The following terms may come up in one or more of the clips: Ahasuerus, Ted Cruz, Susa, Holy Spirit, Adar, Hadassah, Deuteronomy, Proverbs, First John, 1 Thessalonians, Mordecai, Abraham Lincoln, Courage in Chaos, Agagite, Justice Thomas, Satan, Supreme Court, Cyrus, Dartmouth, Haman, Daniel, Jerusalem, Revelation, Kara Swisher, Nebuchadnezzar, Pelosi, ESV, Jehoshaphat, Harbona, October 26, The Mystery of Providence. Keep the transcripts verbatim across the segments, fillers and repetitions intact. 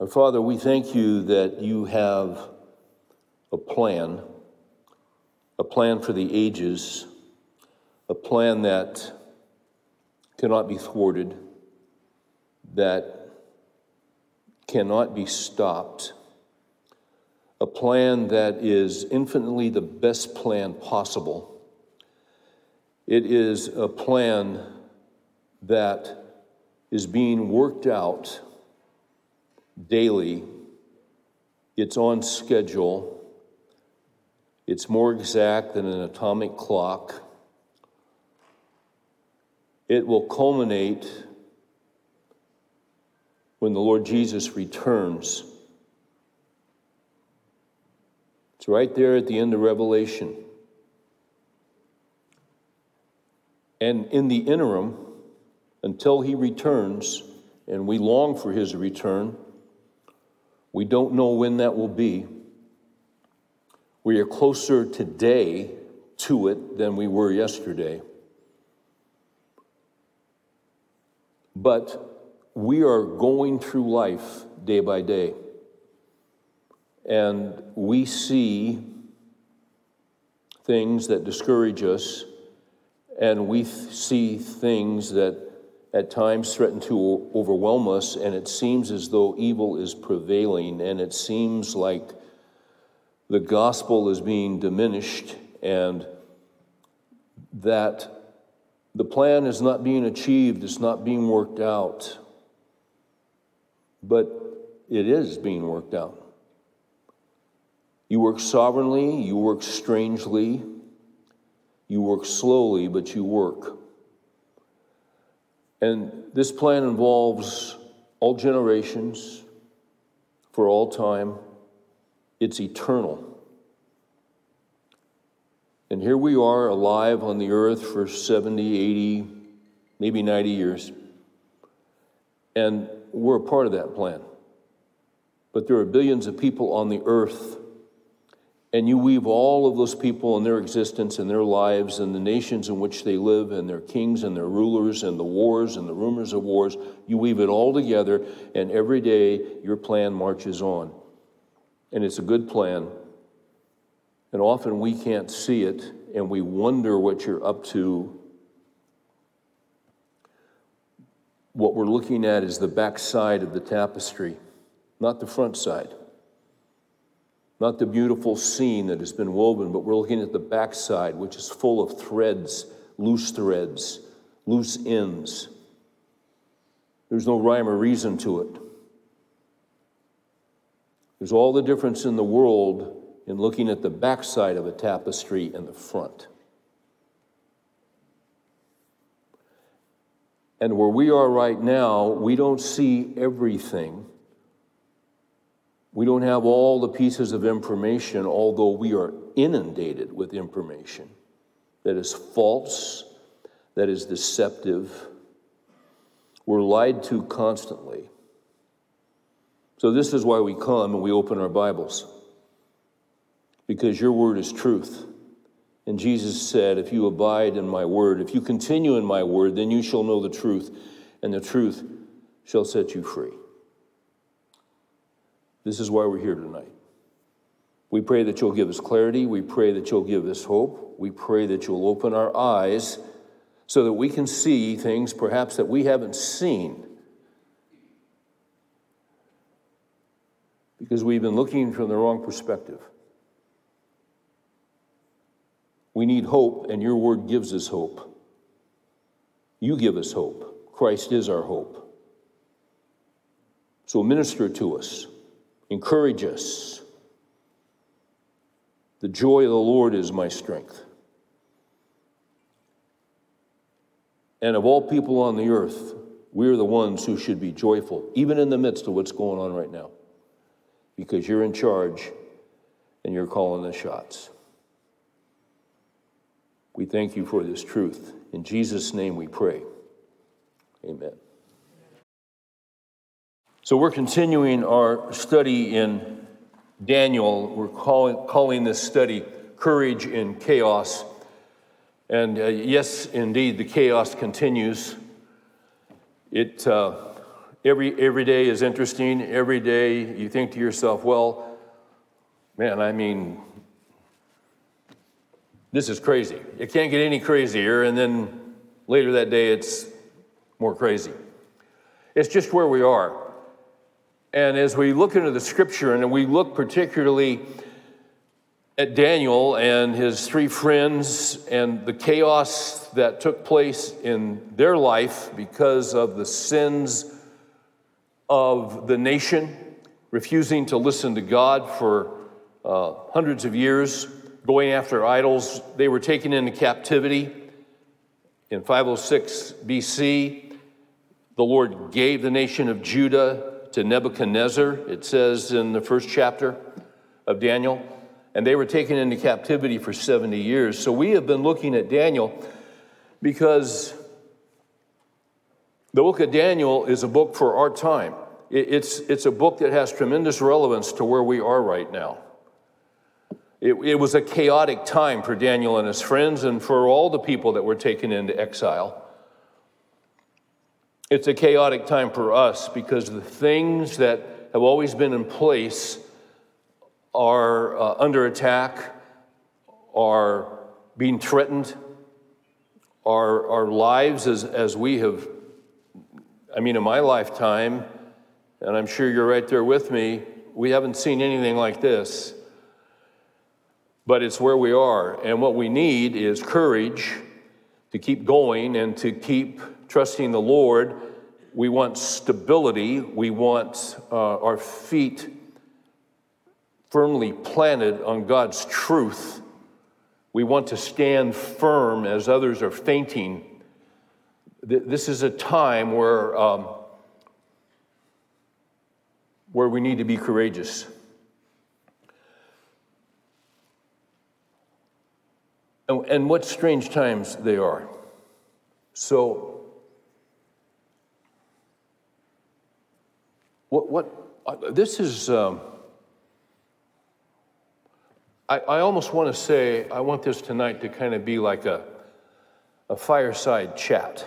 Our Father, we thank you that you have a plan, a plan for the ages, a plan that cannot be thwarted, that cannot be stopped, a plan that is infinitely the best plan possible. It is a plan that is being worked out daily. It's on schedule. It's more exact than an atomic clock. It will culminate when the Lord Jesus returns. It's right there at the end of Revelation. And in the interim, until he returns, and we long for his return, we don't know when that will be. We are closer today to it than we were yesterday. But we are going through life day by day, and we see things that discourage us, and we th- see things that at times threaten to overwhelm us, and it seems as though evil is prevailing, and it seems like the gospel is being diminished, and that the plan is not being achieved, it's not being worked out, but it is being worked out. You work sovereignly, you work strangely, you work slowly, but you work. And this plan involves all generations for all time. It's eternal. And here we are alive on the earth for seventy, eighty, maybe ninety years. And we're a part of that plan. But there are billions of people on the earth. And you weave all of those people and their existence and their lives and the nations in which they live and their kings and their rulers and the wars and the rumors of wars. You weave it all together, and every day your plan marches on. And it's a good plan. And often we can't see it, and we wonder what you're up to. What we're looking at is the back side of the tapestry, not the front side. Not the beautiful scene that has been woven, but we're looking at the backside, which is full of threads, loose threads, loose ends. There's no rhyme or reason to it. There's all the difference in the world in looking at the backside of a tapestry and the front. And where we are right now, we don't see everything. We don't have all the pieces of information, although we are inundated with information that is false, that is deceptive. We're lied to constantly. So this is why we come and we open our Bibles, because your word is truth. And Jesus said, if you abide in my word, if you continue in my word, then you shall know the truth, and the truth shall set you free. This is why we're here tonight. We pray that you'll give us clarity. We pray that you'll give us hope. We pray that you'll open our eyes so that we can see things perhaps that we haven't seen. Because we've been looking from the wrong perspective. We need hope, and your word gives us hope. You give us hope. Christ is our hope. So minister to us. Encourage us. The joy of the Lord is my strength. And of all people on the earth, we are the ones who should be joyful, even in the midst of what's going on right now, because you're in charge and you're calling the shots. We thank you for this truth. In Jesus' name we pray. Amen. So we're continuing our study in Daniel. We're call, calling this study Courage in Chaos. And uh, yes, indeed, the chaos continues. It uh, every every day is interesting. Every day you think to yourself, well, man, I mean, this is crazy. It can't get any crazier, and then later that day it's more crazy. It's just where we are. And as we look into the scripture, and we look particularly at Daniel and his three friends and the chaos that took place in their life because of the sins of the nation, refusing to listen to God for uh, hundreds of years, going after idols. They were taken into captivity in five oh six B C. The Lord gave the nation of Judah to Nebuchadnezzar, it says in the first chapter of Daniel, and they were taken into captivity for seventy years. So we have been looking at Daniel because the book of Daniel is a book for our time. It's, it's a book that has tremendous relevance to where we are right now. It, it was a chaotic time for Daniel and his friends and for all the people that were taken into exile. It's a chaotic time for us because the things that have always been in place are uh, under attack, are being threatened. Our, our lives as, as we have, I mean, in my lifetime, and I'm sure you're right there with me, we haven't seen anything like this. But it's where we are, and what we need is courage to keep going and to keep trusting the Lord. We want stability. We want uh, our feet firmly planted on God's truth. We want to stand firm as others are fainting. This is a time where um, where we need to be courageous. And, and what strange times they are. So, what? What? This is. Um, I almost want to say, I want this tonight to kind of be like a, a fireside chat.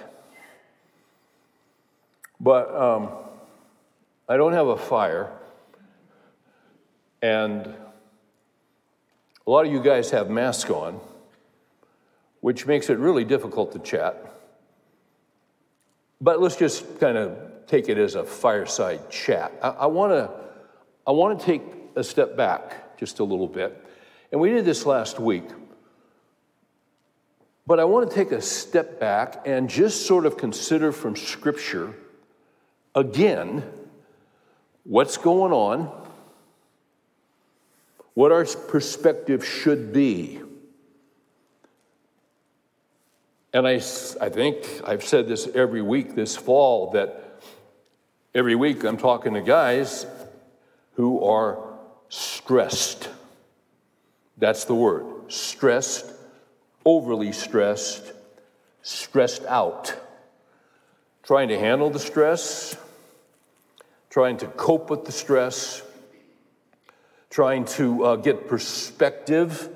But um, I don't have a fire, and a lot of you guys have masks on, which makes it really difficult to chat. But let's just kind of take it as a fireside chat. I, I want to, I want to take a step back just a little bit. And we did this last week, but I want to take a step back and just sort of consider from Scripture, again, what's going on, what our perspective should be. And I, I think I've said this every week this fall, that every week I'm talking to guys who are stressed. That's the word, stressed, overly stressed, stressed out. Trying to handle the stress, trying to cope with the stress, trying to uh, get perspective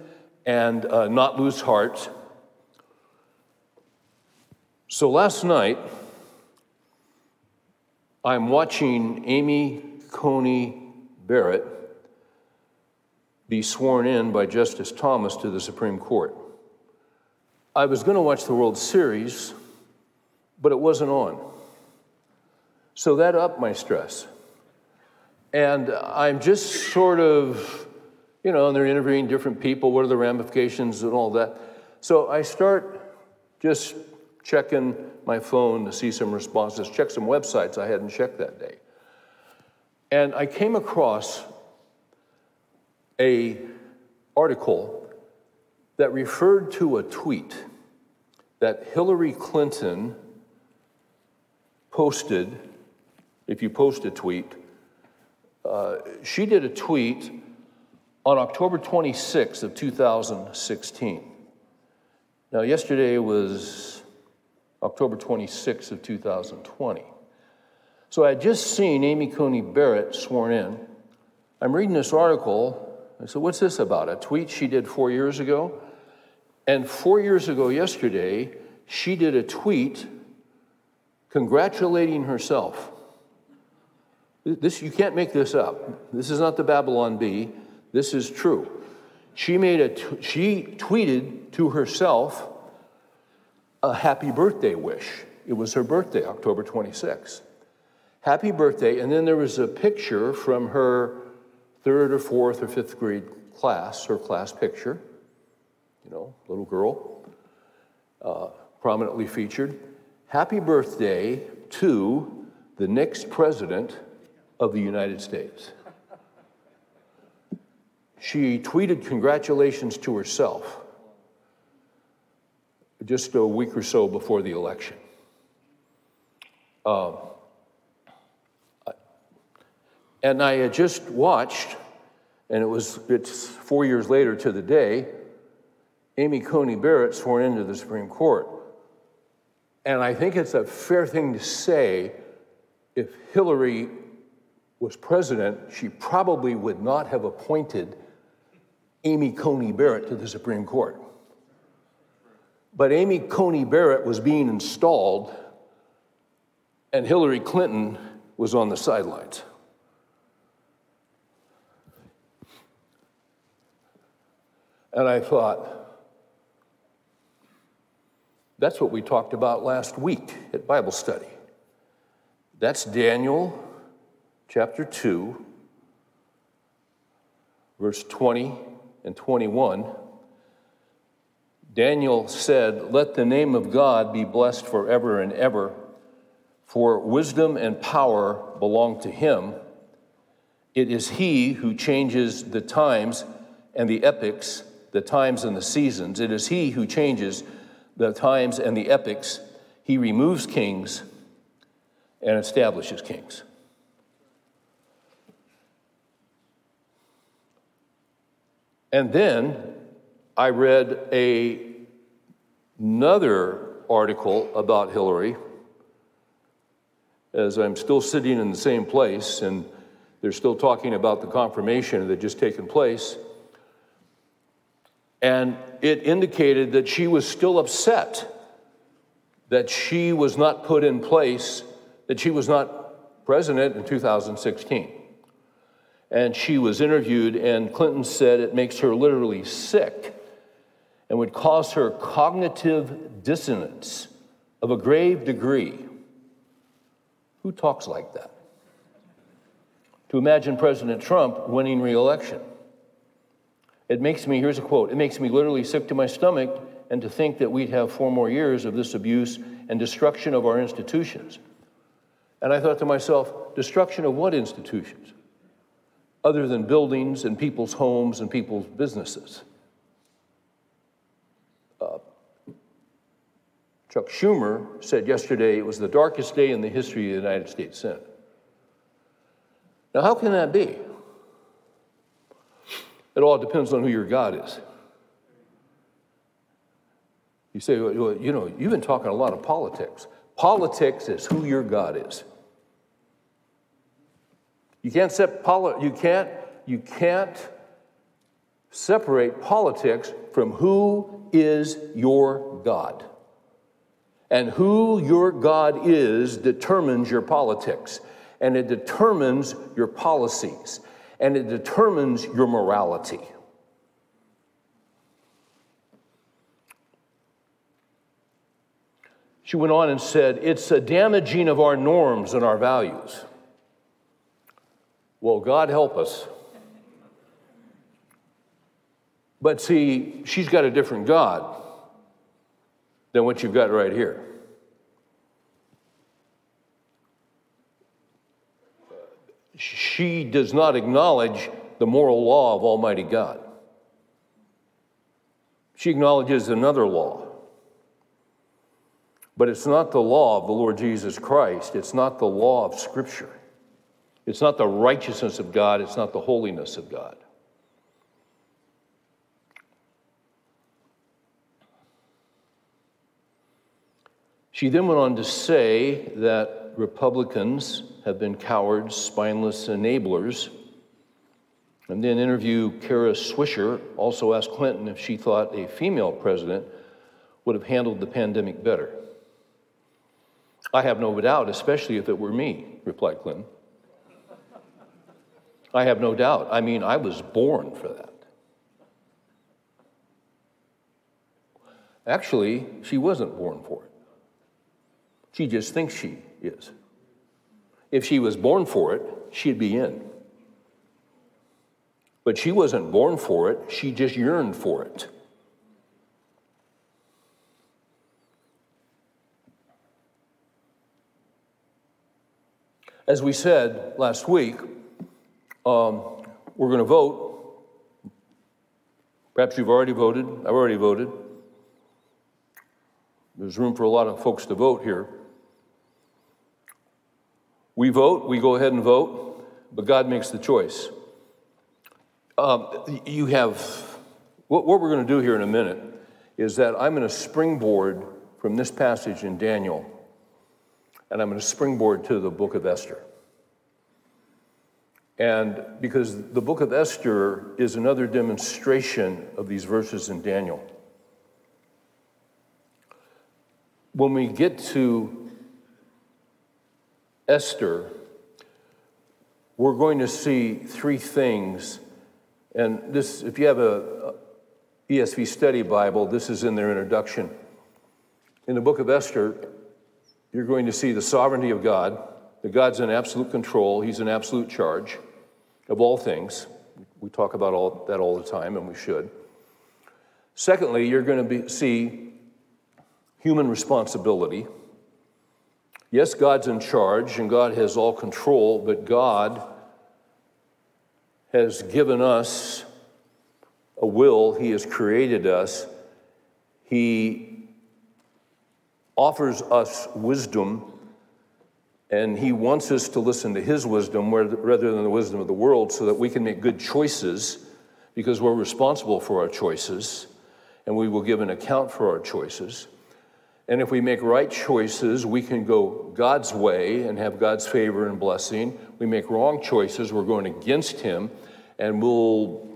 and uh, not lose heart. So last night, I'm watching Amy Coney Barrett be sworn in by Justice Thomas to the Supreme Court. I was going to watch the World Series, but it wasn't on. So that upped my stress. And I'm just sort of, you know, and they're interviewing different people, what are the ramifications and all that. So I start just checking my phone to see some responses, check some websites I hadn't checked that day. And I came across an article that referred to a tweet that Hillary Clinton posted. If you post a tweet, uh, she did a tweet on October twenty-sixth of two thousand sixteen. Now, yesterday was October twenty-sixth of two thousand twenty. So I had just seen Amy Coney Barrett sworn in. I'm reading this article. I said, what's this about? A tweet she did four years ago? And four years ago yesterday, she did a tweet congratulating herself. This, you can't make this up. This is not the Babylon Bee. This is true. She made a t- she tweeted to herself a happy birthday wish. It was her birthday, October twenty-sixth. Happy birthday, and then there was a picture from her third or fourth or fifth grade class, her class picture, you know, little girl, uh, prominently featured. Happy birthday to the next president of the United States. She tweeted congratulations to herself just a week or so before the election. Um, and I had just watched, and it was it's four years later to the day, Amy Coney Barrett sworn into the Supreme Court. And I think it's a fair thing to say, if Hillary was president, she probably would not have appointed Amy Coney Barrett to the Supreme Court. But Amy Coney Barrett was being installed, and Hillary Clinton was on the sidelines. And I thought, that's what we talked about last week at Bible study. That's Daniel chapter two, verse twenty and twenty-one. Daniel said, "Let the name of God be blessed forever and ever, for wisdom and power belong to him. It is he who changes the times and the epochs, the times and the seasons. It is he who changes the times and the epochs. He removes kings and establishes kings." And then I read a, another article about Hillary, as I'm still sitting in the same place and they're still talking about the confirmation that had just taken place. And it indicated that she was still upset that she was not put in place, that she was not president in two thousand sixteen. And she was interviewed, and Clinton said it makes her literally sick and would cause her cognitive dissonance of a grave degree. Who talks like that? To imagine President Trump winning re-election. It makes me, here's a quote, "It makes me literally sick to my stomach, and to think that we'd have four more years of this abuse and destruction of our institutions." And I thought to myself, destruction of what institutions? Other than buildings and people's homes and people's businesses. Uh, Chuck Schumer said yesterday it was the darkest day in the history of the United States Senate. Now, how can that be? It all depends on who your God is. You say, well, you know, you've been talking a lot of politics. Politics is who your God is. You can't set poli- you can't you can't separate politics from who is your God. And who your God is determines your politics, and it determines your policies, and it determines your morality. She went on and said, "It's a damaging of our norms and our values." Well, God help us. But see, she's got a different God than what you've got right here. She does not acknowledge the moral law of Almighty God. She acknowledges another law. But it's not the law of the Lord Jesus Christ. It's not the law of Scripture. It's not the righteousness of God. It's not the holiness of God. She then went on to say that Republicans have been cowards, spineless enablers. And then interview Kara Swisher also asked Clinton if she thought a female president would have handled the pandemic better. "I have no doubt, especially if it were me," replied Clinton. I have no doubt. I mean, I was born for that. Actually, she wasn't born for it. She just thinks she is. If she was born for it, she'd be in. But she wasn't born for it. She just yearned for it. As we said last week, um, we're going to vote. Perhaps you've already voted. I've already voted. There's room for a lot of folks to vote here. We vote. We go ahead and vote, but God makes the choice. Um, you have, what, what we're going to do here in a minute is that I'm going to springboard from this passage in Daniel. And I'm going to springboard to the book of Esther. And because the book of Esther is another demonstration of these verses in Daniel. When we get to Esther, we're going to see three things. And this, if you have a E S V study Bible, this is in their introduction. In the book of Esther, you're going to see the sovereignty of God, that God's in absolute control. He's in absolute charge of all things. We talk about all that all the time, and we should. Secondly, you're going to be, see human responsibility. Yes, God's in charge, and God has all control, but God has given us a will. He has created us. He offers us wisdom, and he wants us to listen to his wisdom rather than the wisdom of the world so that we can make good choices, because we're responsible for our choices, and we will give an account for our choices. And if we make right choices, we can go God's way and have God's favor and blessing. We make wrong choices, we're going against him, and we'll,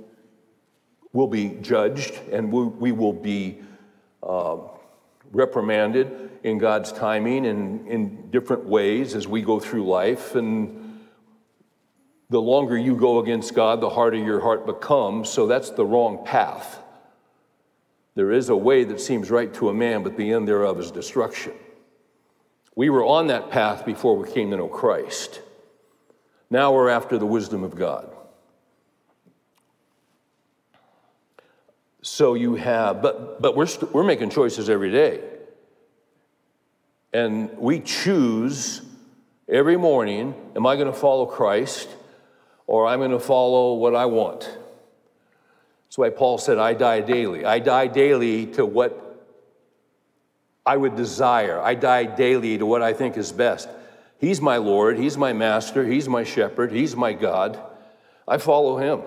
we'll be judged, and we, we will be uh, reprimanded in God's timing and in different ways as we go through life. And the longer you go against God, the harder your heart becomes. So that's the wrong path. There is a way that seems right to a man, but the end thereof is destruction. We were on that path before we came to know Christ. Now we're after the wisdom of God. So you have, but but we're st- we're making choices every day. And we choose every morning, am I going to follow Christ, or I'm going to follow what I want? That's why Paul said, I die daily. I die daily to what I would desire. I die daily to what I think is best. He's my Lord. He's my master. He's my shepherd. He's my God. I follow him.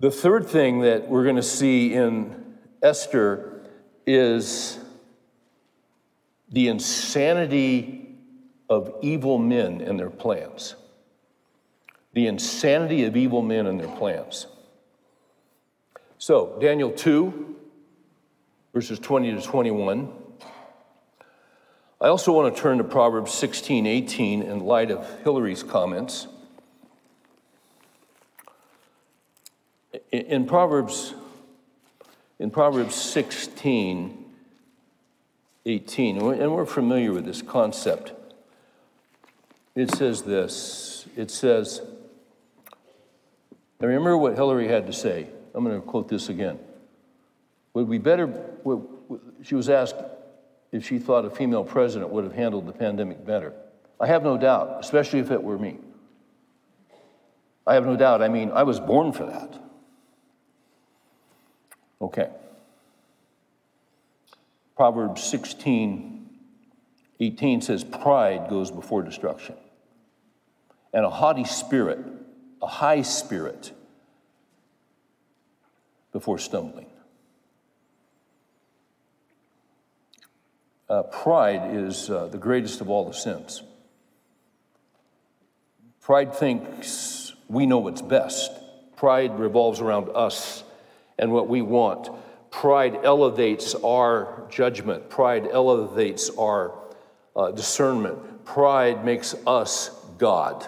The third thing that we're going to see in Esther is the insanity of evil men and their plans. The insanity of evil men and their plans. So, Daniel two, verses twenty to twenty-one. I also want to turn to Proverbs sixteen eighteen in light of Hillary's comments. In Proverbs, in Proverbs sixteen eighteen, and we're familiar with this concept, it says this. It says, I remember what Hillary had to say. I'm going to quote this again. Would we better, would, she was asked if she thought a female president would have handled the pandemic better. I have no doubt, especially if it were me. I have no doubt. I mean, I was born for that. Okay. Proverbs sixteen eighteen says, pride goes before destruction, and a haughty spirit, a high spirit, before stumbling. Uh, pride is uh, the greatest of all the sins. Pride thinks we know what's best. Pride revolves around us and what we want. Pride elevates our judgment. Pride elevates our uh, discernment. Pride makes us God.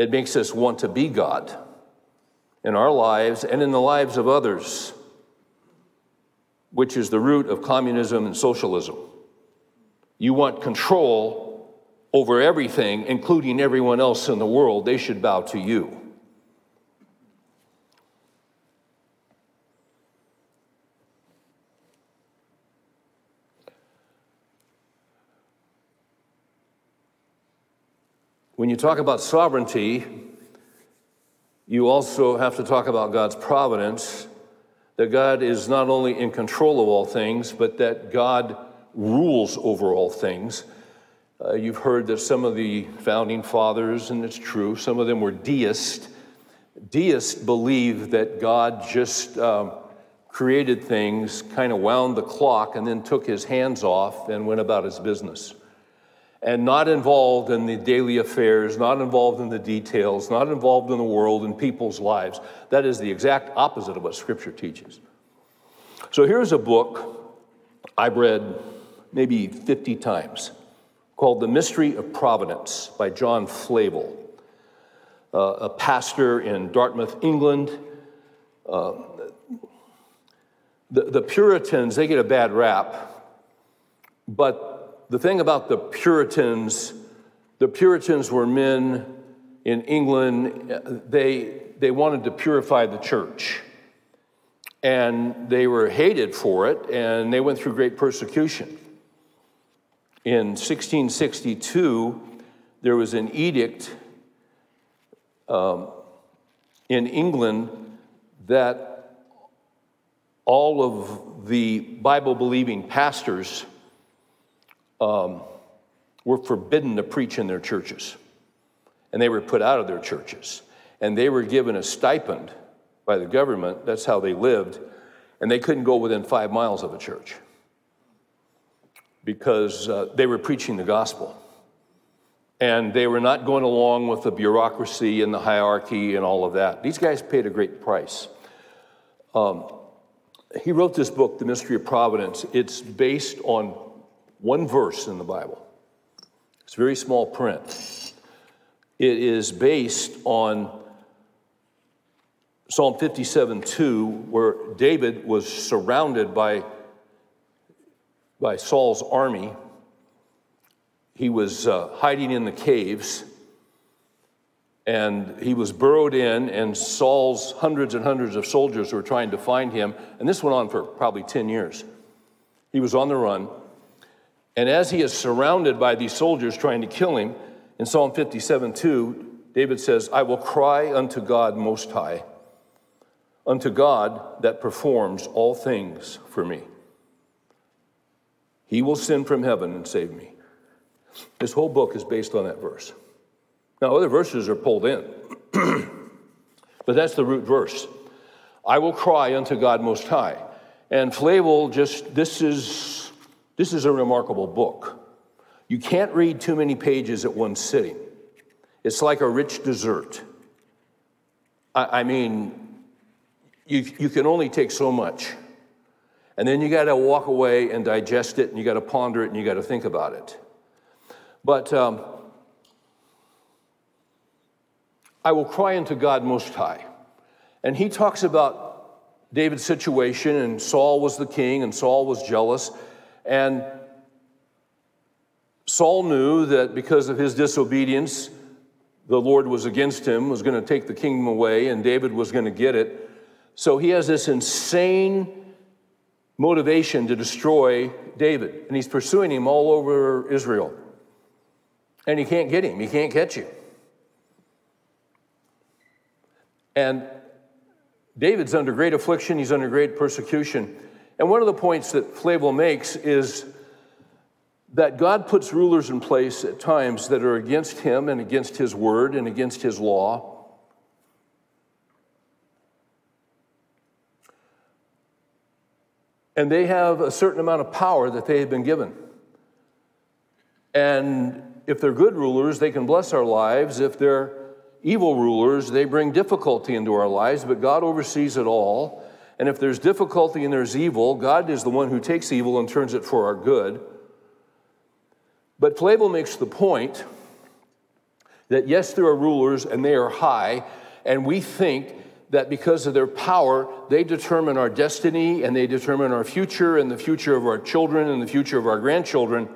It makes us want to be God in our lives and in the lives of others, which is the root of communism and socialism. You want control over everything, including everyone else in the world. They should bow to you. When you talk about sovereignty, you also have to talk about God's providence, that God is not only in control of all things, but that God rules over all things. Uh, you've heard that some of the founding fathers, and it's true, some of them were deists. Deists believe that God just um, created things, kind of wound the clock, and then took his hands off and went about his business. And not involved in the daily affairs, not involved in the details, not involved in the world and people's lives. That is the exact opposite of what Scripture teaches. So here's a book I've read maybe fifty times called The Mystery of Providence by John Flavel, uh, a pastor in Dartmouth, England. Uh, the, the Puritans, they get a bad rap, but the thing about the Puritans, the Puritans were men in England. They they wanted to purify the church. And they were hated for it, and they went through great persecution. In sixteen sixty-two, there was an edict um, in England that all of the Bible-believing pastors Um, were forbidden to preach in their churches, and they were put out of their churches, and they were given a stipend by the government. That's how they lived, and they couldn't go within five miles of a church because uh, they were preaching the gospel, and they were not going along with the bureaucracy and the hierarchy and all of that. These guys paid a great price. Um, he wrote this book, The Mystery of Providence. It's based on one verse in the Bible. It's very small print. It is based on Psalm fifty-seven two, where David was surrounded by, by Saul's army. He was uh, hiding in the caves, and he was burrowed in, and Saul's hundreds and hundreds of soldiers were trying to find him. And this went on for probably ten years. He was on the run. And as he is surrounded by these soldiers trying to kill him, in Psalm fifty-seven two, David says, I will cry unto God Most High, unto God that performs all things for me. He will send from heaven and save me. This whole book is based on that verse. Now, other verses are pulled in, but that's the root verse. I will cry unto God Most High. And Flavel just, this is... This is a remarkable book. You can't read too many pages at one sitting. It's like a rich dessert. I, I mean, you, you can only take so much. And then you got to walk away and digest it, and you got to ponder it, and you got to think about it. But um, I will cry unto God Most High. And he talks about David's situation, and Saul was the king, and Saul was jealous. And Saul knew that because of his disobedience, the Lord was against him, was going to take the kingdom away, and David was going to get it. So he has this insane motivation to destroy David, and he's pursuing him all over Israel. And he can't get him. He can't catch him. And David's under great affliction. He's under great persecution. And one of the points that Flavel makes is that God puts rulers in place at times that are against him and against his word and against his law. And they have a certain amount of power that they have been given. And if they're good rulers, they can bless our lives. If they're evil rulers, they bring difficulty into our lives, but God oversees it all. And if there's difficulty and there's evil, God is the one who takes evil and turns it for our good. But Flavel makes the point that yes, there are rulers and they are high, and we think that because of their power, they determine our destiny and they determine our future and the future of our children and the future of our grandchildren.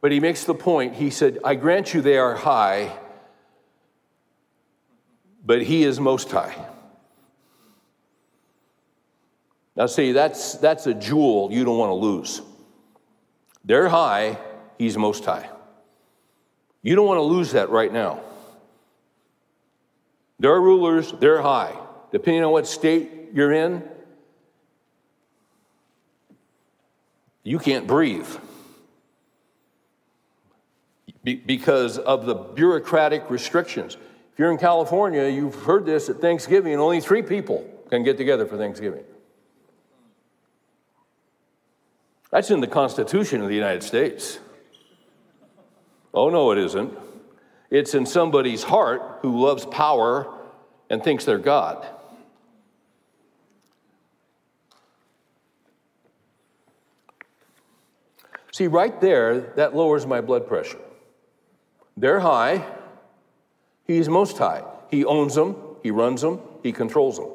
But he makes the point, he said, I grant you they are high, but he is most high. Now see, that's that's a jewel you don't want to lose. They're high, he's most high. You don't want to lose that right now. There are rulers, they're high. Depending on what state you're in, you can't breathe Be- because of the bureaucratic restrictions. If you're in California, you've heard this at Thanksgiving, and only three people can get together for Thanksgiving. That's in the Constitution of the United States. Oh, no, it isn't. It's in somebody's heart who loves power and thinks they're God. See, right there, that lowers my blood pressure. They're high. He's most high. He owns them. He runs them. He controls them.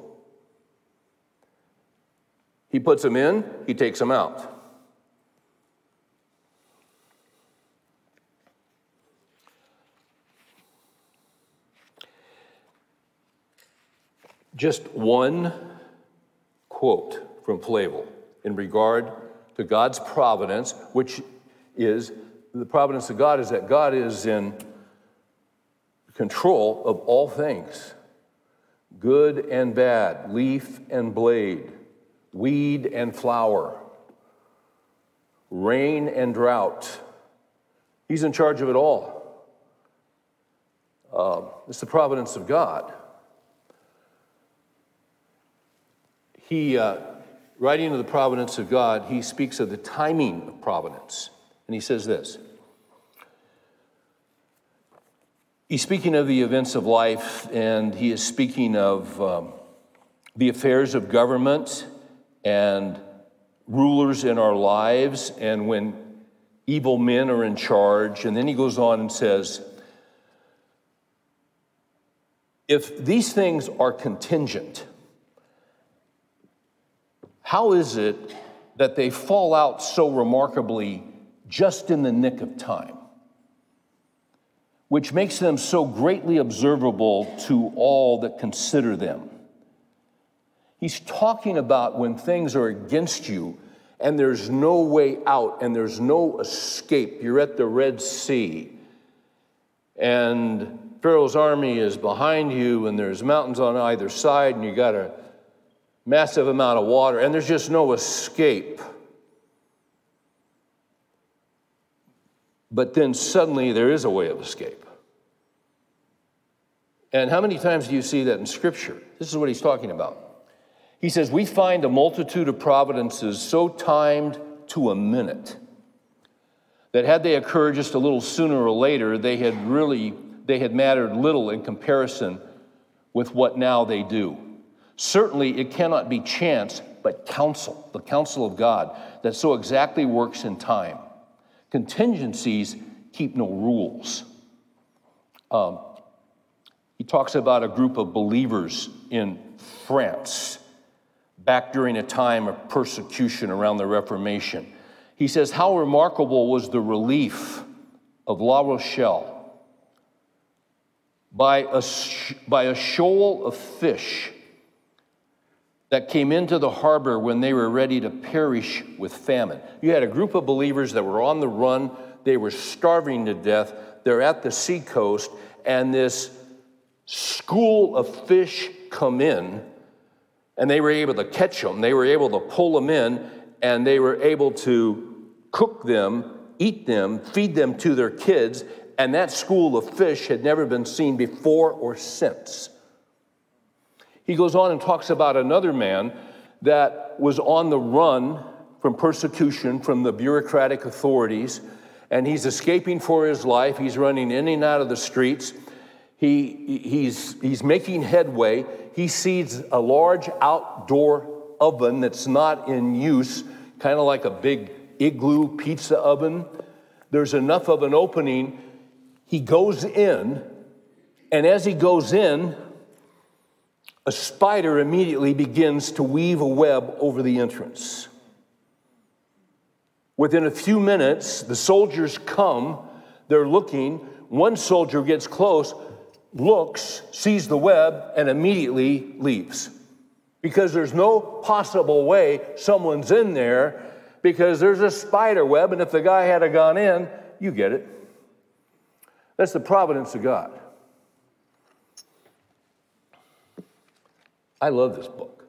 He puts them in. He takes them out. Just one quote from Flavel in regard to God's providence, which is, the providence of God is that God is in control of all things, good and bad, leaf and blade, weed and flower, rain and drought. He's in charge of it all. Uh, it's the providence of God. He, uh, writing of the providence of God, he speaks of the timing of providence. And he says this. He's speaking of the events of life, and he is speaking of um, the affairs of government and rulers in our lives and when evil men are in charge. And then he goes on and says, if these things are contingent, how is it that they fall out so remarkably just in the nick of time, which makes them so greatly observable to all that consider them? He's talking about when things are against you and there's no way out and there's no escape. You're at the Red Sea and Pharaoh's army is behind you and there's mountains on either side and you got to massive amount of water, and there's just no escape. But then suddenly there is a way of escape. And how many times do you see that in Scripture? This is what he's talking about. He says, we find a multitude of providences so timed to a minute that had they occurred just a little sooner or later, they had really, they had mattered little in comparison with what now they do. Certainly, it cannot be chance, but counsel, the counsel of God, that so exactly works in time. Contingencies keep no rules. Um, he talks about a group of believers in France back during a time of persecution around the Reformation. He says, how remarkable was the relief of La Rochelle by a, by a shoal of fish that came into the harbor when they were ready to perish with famine. You had a group of believers that were on the run. They were starving to death. They're at the seacoast, and this school of fish come in, and they were able to catch them. They were able to pull them in, and they were able to cook them, eat them, feed them to their kids, and that school of fish had never been seen before or since. He goes on and talks about another man that was on the run from persecution from the bureaucratic authorities, and he's escaping for his life. He's running in and out of the streets. He, he's, he's making headway. He sees a large outdoor oven that's not in use, kind of like a big igloo pizza oven. There's enough of an opening. He goes in And as he goes in, a spider immediately begins to weave a web over the entrance. Within a few minutes, the soldiers come. They're looking. One soldier gets close, looks, sees the web, and immediately leaves. Because there's no possible way someone's in there, because there's a spider web, and if the guy had gone in, you get it. That's the providence of God. I love this book.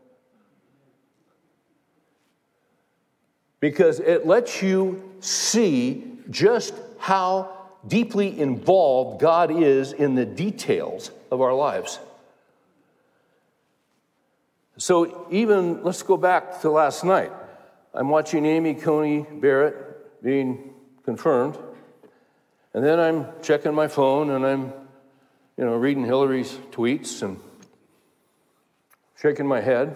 Because it lets you see just how deeply involved God is in the details of our lives. So even, let's go back to last night. I'm watching Amy Coney Barrett being confirmed, and then I'm checking my phone, and I'm, you know, reading Hillary's tweets and shaking my head.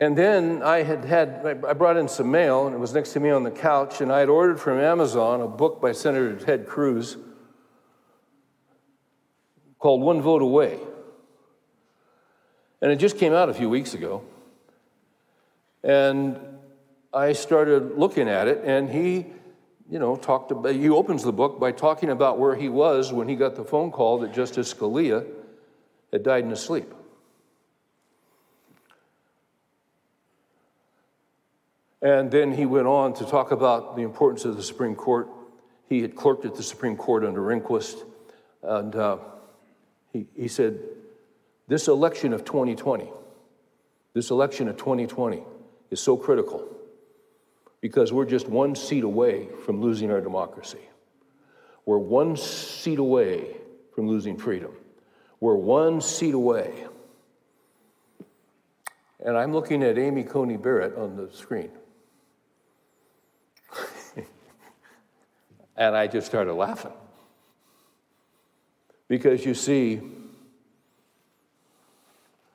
And then I had had, I brought in some mail, and it was next to me on the couch, and I had ordered from Amazon a book by Senator Ted Cruz called One Vote Away. And it just came out a few weeks ago. And I started looking at it, and he, you know, talked about, he opens the book by talking about where he was when he got the phone call that Justice Scalia had died in his sleep. And then he went on to talk about the importance of the Supreme Court. He had clerked at the Supreme Court under Rehnquist, and uh, he, he said, this election of twenty twenty, this election of twenty twenty is so critical because we're just one seat away from losing our democracy. We're one seat away from losing freedom. We're one seat away. And I'm looking at Amy Coney Barrett on the screen. And I just started laughing. Because you see,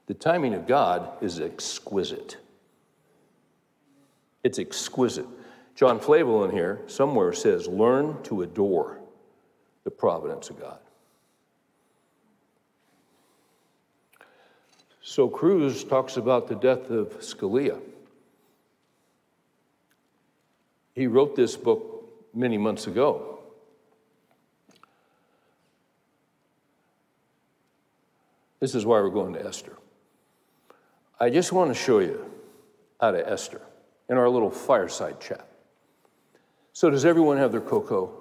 the timing of God is exquisite. It's exquisite. John Flavel in here somewhere says, learn to adore the providence of God. So Cruz talks about the death of Scalia. He wrote this book many months ago. This is why we're going to Esther. I just want to show you out of Esther in our little fireside chat. So does everyone have their cocoa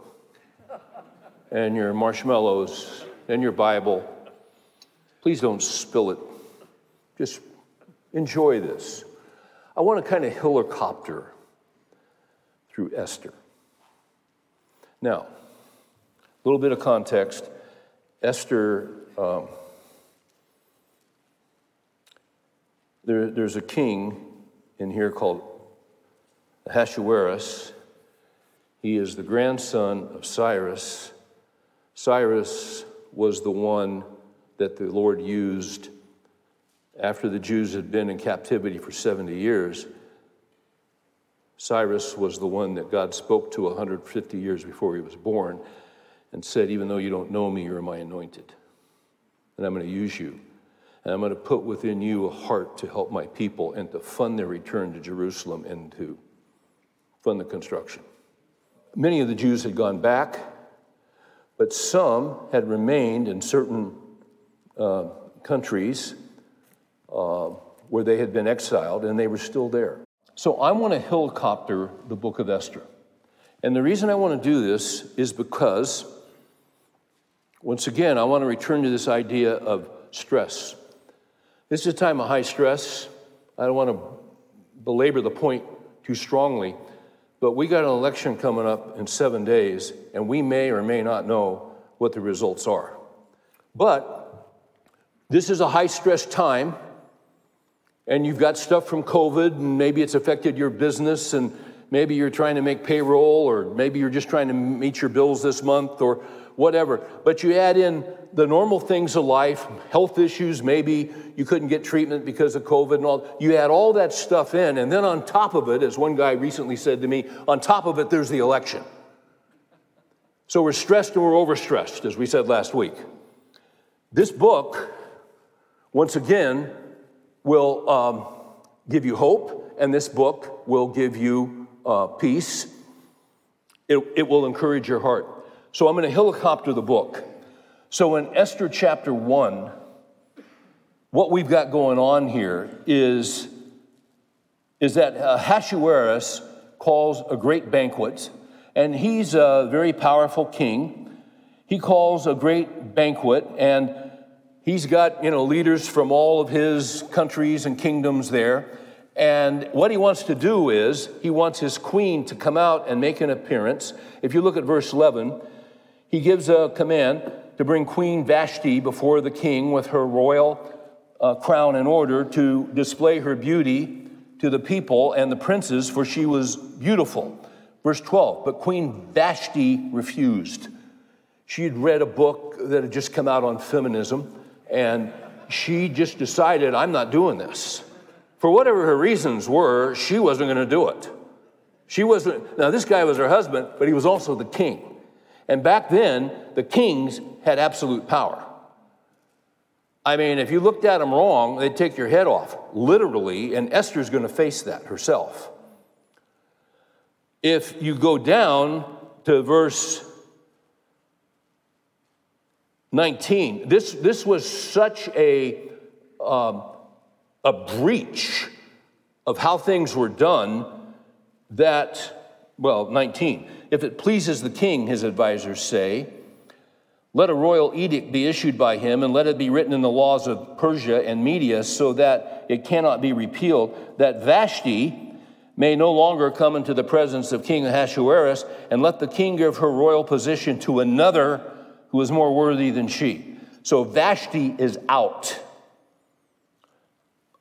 and your marshmallows and your Bible? Please don't spill it. Just enjoy this. I want to kind of helicopter through Esther. Now, a little bit of context. Esther, um, there, there's a king in here called Ahasuerus. He is the grandson of Cyrus. Cyrus was the one that the Lord used after the Jews had been in captivity for seventy years. Cyrus was the one that God spoke to one hundred fifty years before he was born and said, even though you don't know me, you're my anointed. And I'm going to use you. And I'm going to put within you a heart to help my people and to fund their return to Jerusalem and to fund the construction. Many of the Jews had gone back, but some had remained in certain uh, countries Uh, where they had been exiled, and they were still there. So I want to helicopter the book of Esther. And the reason I want to do this is because, once again, I want to return to this idea of stress. This is a time of high stress. I don't want to belabor the point too strongly, but we got an election coming up in seven days, and we may or may not know what the results are. But this is a high-stress time, and you've got stuff from COVID, and maybe it's affected your business, and maybe you're trying to make payroll, or maybe you're just trying to meet your bills this month, or whatever. But you add in the normal things of life, health issues, maybe you couldn't get treatment because of COVID and all. You add all that stuff in, and then on top of it, as one guy recently said to me, on top of it, there's the election. So we're stressed and we're overstressed, as we said last week. This book, once again, will um, give you hope, and this book will give you uh, peace. It, it will encourage your heart. So I'm going to helicopter the book. So in Esther chapter one, what we've got going on here is, is that Ahasuerus calls a great banquet, and he's a very powerful king. He calls a great banquet, and he's got, you know, leaders from all of his countries and kingdoms there. And what he wants to do is he wants his queen to come out and make an appearance. If you look at verse eleven, he gives a command to bring Queen Vashti before the king with her royal Uh, crown in order to display her beauty to the people and the princes, for she was beautiful. Verse twelve, but Queen Vashti refused. She had read a book that had just come out on feminism, and she just decided, I'm not doing this. For whatever her reasons were, she wasn't going to do it. She wasn't. Now, this guy was her husband, but he was also the king. And back then, the kings had absolute power. I mean, if you looked at them wrong, they'd take your head off, literally, and Esther's going to face that herself. If you go down to verse nineteen, this, this was such a, um, a breach of how things were done that, well, nineteen, if it pleases the king, his advisors say, let a royal edict be issued by him, and let it be written in the laws of Persia and Media, so that it cannot be repealed, that Vashti may no longer come into the presence of King Ahasuerus, and let the king give her royal position to another who is more worthy than she. So Vashti is out.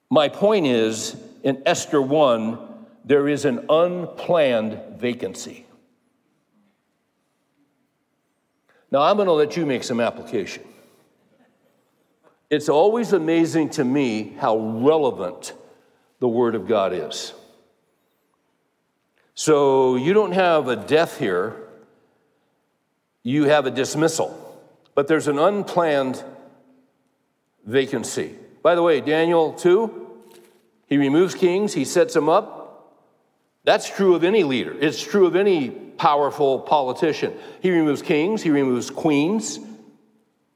My point is, in Esther one, there is an unplanned vacancy. Now, I'm going to let you make some application. It's always amazing to me how relevant the Word of God is. So you don't have a death here. You have a dismissal. But there's an unplanned vacancy. By the way, Daniel two, he removes kings, he sets them up. That's true of any leader. It's true of any powerful politician. He removes kings. He removes queens.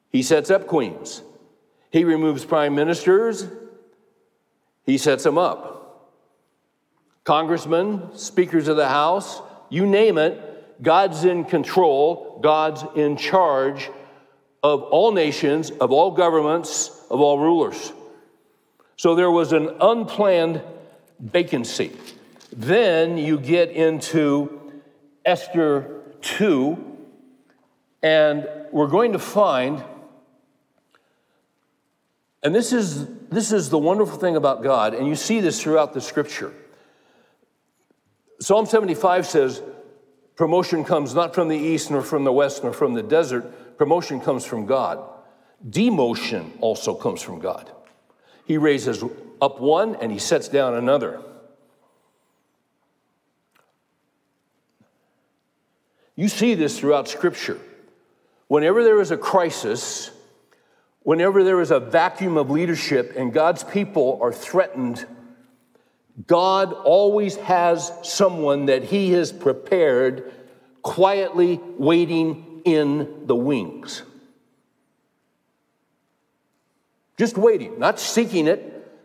He sets up queens. He removes prime ministers. He sets them up. Congressmen, speakers of the House, you name it, God's in control. God's in charge of all nations, of all governments, of all rulers. So there was an unplanned vacancy. Then you get into Esther two, and we're going to find, and this is this is the wonderful thing about God, and you see this throughout the Scripture. Psalm seventy-five says, promotion comes not from the east, nor from the west, nor from the desert. Promotion comes from God. Demotion also comes from God. He raises up one, and he sets down another. You see this throughout Scripture. Whenever there is a crisis, whenever there is a vacuum of leadership and God's people are threatened, God always has someone that he has prepared quietly waiting in the wings. Just waiting, not seeking it,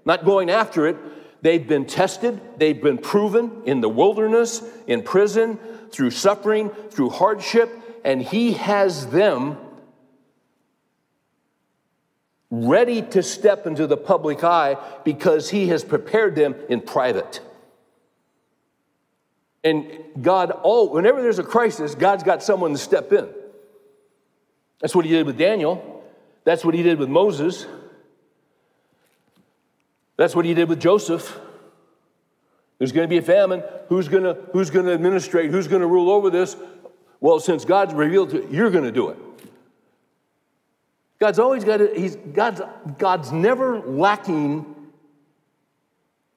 not going after it. They've been tested, they've been proven in the wilderness, in prison, through suffering, through hardship, and he has them ready to step into the public eye because he has prepared them in private. And God, oh, whenever there's a crisis, God's got someone to step in. That's what he did with Daniel. That's what he did with Moses. That's what he did with Joseph. There's going to be a famine. Who's going to, who's going to administrate? Who's going to rule over this? Well, since God's revealed to you, you're going to do it. God's always got it. He's God's God's never lacking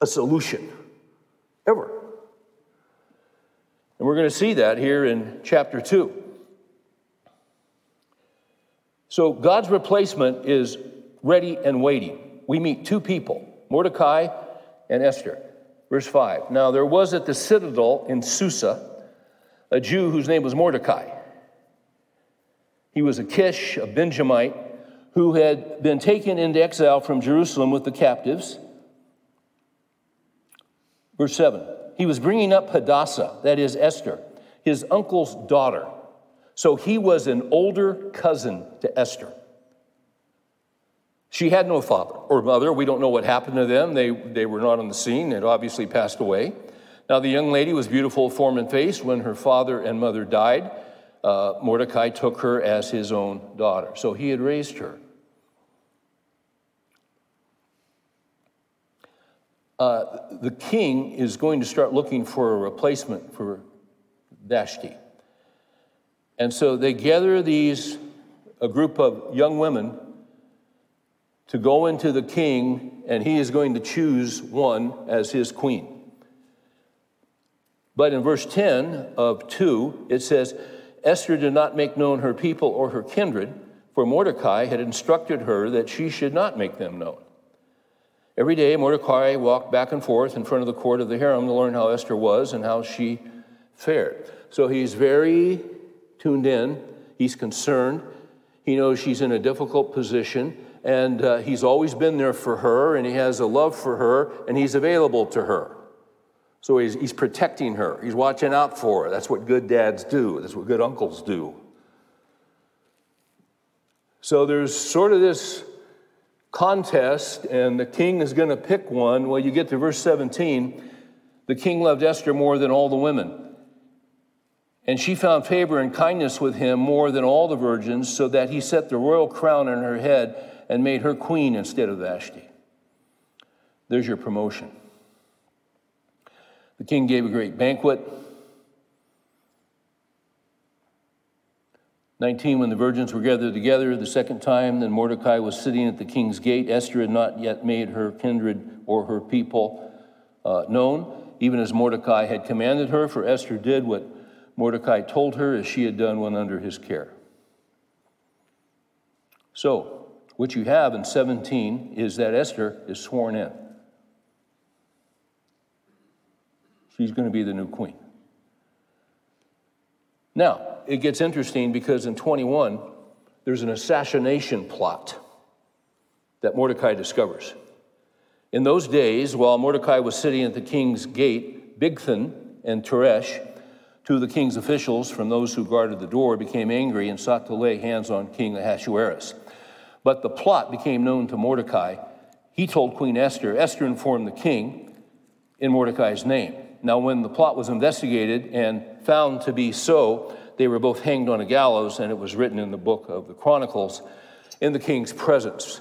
a solution, ever. And we're going to see that here in chapter two. So God's replacement is ready and waiting. We meet two people, Mordecai and Esther. Verse five, now there was at the citadel in Susa a Jew whose name was Mordecai. He was a Kish, a Benjamite, who had been taken into exile from Jerusalem with the captives. Verse seven, he was bringing up Hadassah, that is Esther, his uncle's daughter. So he was an older cousin to Esther. She had no father or mother. We don't know what happened to them. They, they were not on the scene. They had obviously passed away. Now, the young lady was beautiful of form and face. When her father and mother died, uh, Mordecai took her as his own daughter. So he had raised her. Uh, the king is going to start looking for a replacement for Vashti. And so they gather these, a group of young women, to go into the king, and he is going to choose one as his queen. But in verse ten of two, it says, Esther did not make known her people or her kindred, for Mordecai had instructed her that she should not make them known. Every day, Mordecai walked back and forth in front of the court of the harem to learn how Esther was and how she fared. So he's very tuned in. He's concerned. He knows she's in a difficult position, and uh, he's always been there for her, and he has a love for her, and he's available to her. So he's, he's protecting her. He's watching out for her. That's what good dads do. That's what good uncles do. So there's sort of this contest, and the king is going to pick one. Well, you get to verse seventeen. The king loved Esther more than all the women, and she found favor and kindness with him more than all the virgins, so that he set the royal crown on her head and made her queen instead of Vashti. There's your promotion. The king gave a great banquet. nineteen, when the virgins were gathered together the second time, then Mordecai was sitting at the king's gate. Esther had not yet made her kindred or her people uh, known, even as Mordecai had commanded her, for Esther did what Mordecai told her, as she had done when under his care. So, what you have in seventeen is that Esther is sworn in. She's going to be the new queen. Now, it gets interesting because in twenty-one, there's an assassination plot that Mordecai discovers. In those days, while Mordecai was sitting at the king's gate, Bigthan and Teresh, two of the king's officials from those who guarded the door, became angry and sought to lay hands on King Ahasuerus. But the plot became known to Mordecai. He told Queen Esther. Esther informed the king in Mordecai's name. Now, when the plot was investigated and found to be so, they were both hanged on a gallows, and it was written in the book of the Chronicles in the king's presence.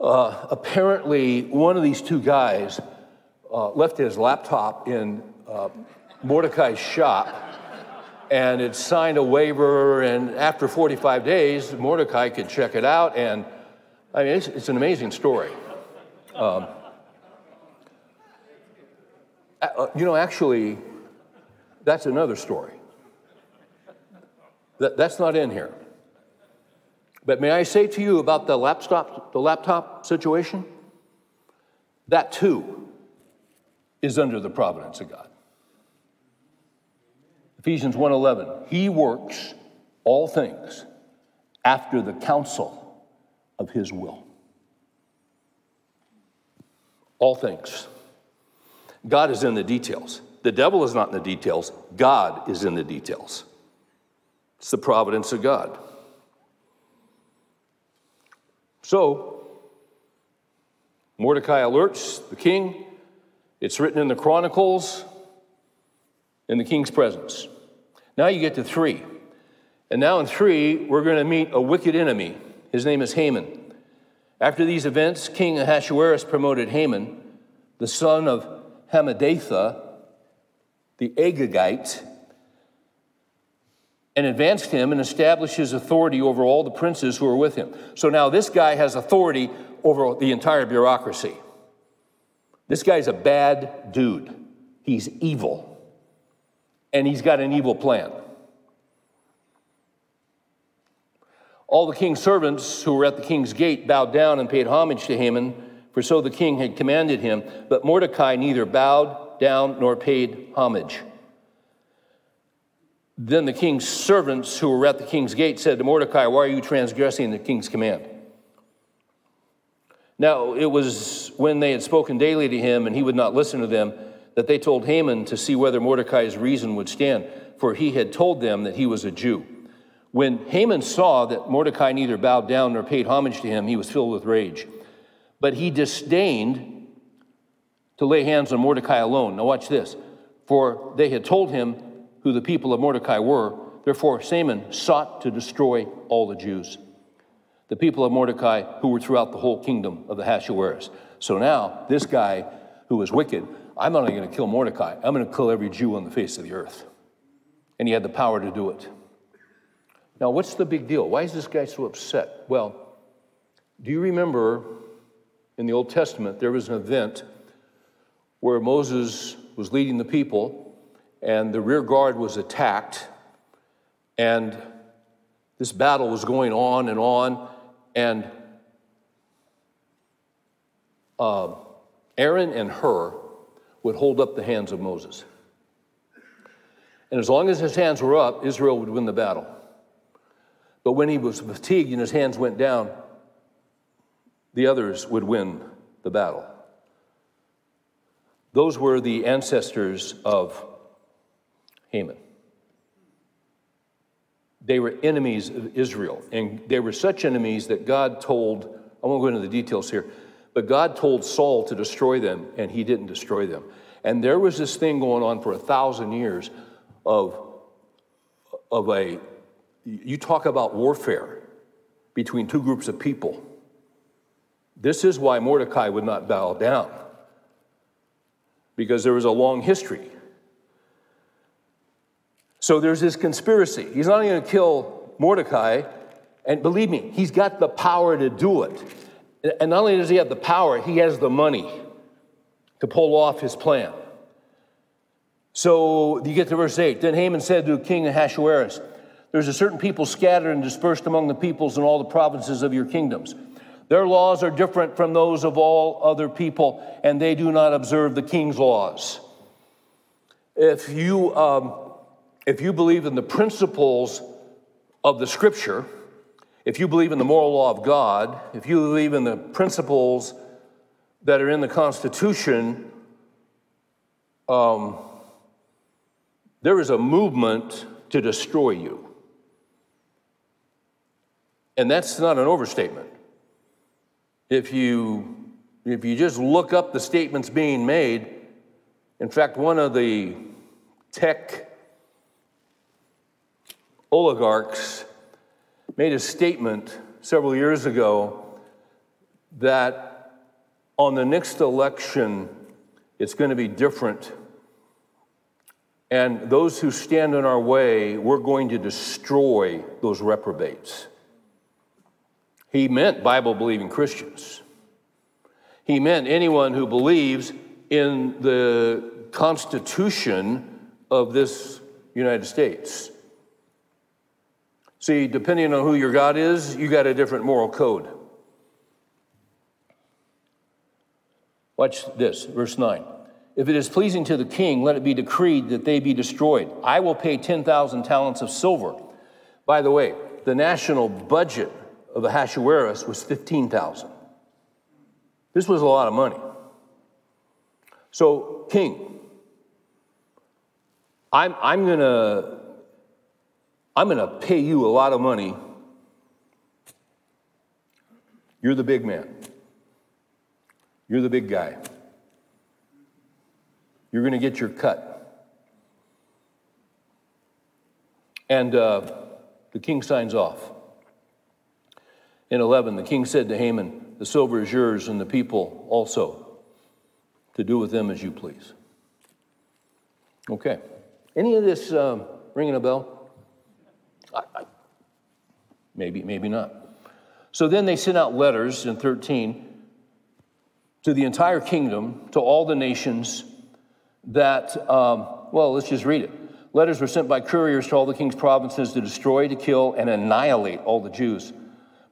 Uh, apparently, one of these two guys uh, left his laptop in Uh, Mordecai's shop, and it signed a waiver, and after forty-five days, Mordecai could check it out, and I mean, it's, it's an amazing story. Um, uh, you know, actually, that's another story. That, that's not in here. But may I say to you about the laptop, the laptop situation? That, too, is under the providence of God. Ephesians one eleven, he works all things after the counsel of his will. All things. God is in the details. The devil is not in the details. God is in the details. It's the providence of God. So, Mordecai alerts the king. It's written in the Chronicles, in the king's presence. Now you get to three. And now in three, we're going to meet a wicked enemy. His name is Haman. After these events, King Ahasuerus promoted Haman, the son of Hammedatha, the Agagite, and advanced him and established his authority over all the princes who were with him. So now this guy has authority over the entire bureaucracy. This guy's a bad dude. He's evil. And he's got an evil plan. All the king's servants who were at the king's gate bowed down and paid homage to Haman, for so the king had commanded him. But Mordecai neither bowed down nor paid homage. Then the king's servants who were at the king's gate said to Mordecai, why are you transgressing the king's command? Now, it was when they had spoken daily to him and he would not listen to them that they told Haman to see whether Mordecai's reason would stand, for he had told them that he was a Jew. When Haman saw that Mordecai neither bowed down nor paid homage to him, he was filled with rage. But he disdained to lay hands on Mordecai alone. Now watch this. For they had told him who the people of Mordecai were. Therefore, Haman sought to destroy all the Jews, the people of Mordecai who were throughout the whole kingdom of Ahasuerus. So now this guy who was wicked, I'm not only going to kill Mordecai, I'm going to kill every Jew on the face of the earth. And he had the power to do it. Now, what's the big deal? Why is this guy so upset? Well, do you remember in the Old Testament, there was an event where Moses was leading the people and the rear guard was attacked, and this battle was going on and on, and uh, Aaron and Hur would hold up the hands of Moses. And as long as his hands were up, Israel would win the battle. But when he was fatigued and his hands went down, the others would win the battle. Those were the ancestors of Haman. They were enemies of Israel, and they were such enemies that God told, I won't go into the details here, but God told Saul to destroy them, and he didn't destroy them. And there was this thing going on for a thousand years of, of a, you talk about warfare between two groups of people. This is why Mordecai would not bow down, because there was a long history. So there's this conspiracy. He's not going to kill Mordecai, and believe me, he's got the power to do it. And not only does he have the power, he has the money to pull off his plan. So you get to verse eight. Then Haman said to King Ahasuerus, there's a certain people scattered and dispersed among the peoples in all the provinces of your kingdoms. Their laws are different from those of all other people, and they do not observe the king's laws. If you um, if you believe in the principles of the Scripture, if you believe in the moral law of God, if you believe in the principles that are in the Constitution, um, there is a movement to destroy you. And that's not an overstatement. If you if you just look up the statements being made, in fact, one of the tech oligarchs made a statement several years ago that on the next election, it's going to be different. And those who stand in our way, we're going to destroy those reprobates. He meant Bible-believing Christians. He meant anyone who believes in the Constitution of this United States. See, depending on who your God is, you got a different moral code. Watch this, verse nine. If it is pleasing to the king, let it be decreed that they be destroyed. I will pay ten thousand talents of silver. By the way, the national budget of Ahasuerus was fifteen thousand. This was a lot of money. So, king, I'm I'm gonna I'm gonna pay you a lot of money. You're the big man. You're the big guy. You're gonna get your cut. And uh, the king signs off. In eleven, the king said to Haman, the silver is yours and the people also, to do with them as you please. Okay. Any of this um, ringing a bell? I, I, maybe, maybe not. So then they sent out letters in thirteen to the entire kingdom, to all the nations that, um, well, let's just read it. Letters were sent by couriers to all the king's provinces to destroy, to kill, and annihilate all the Jews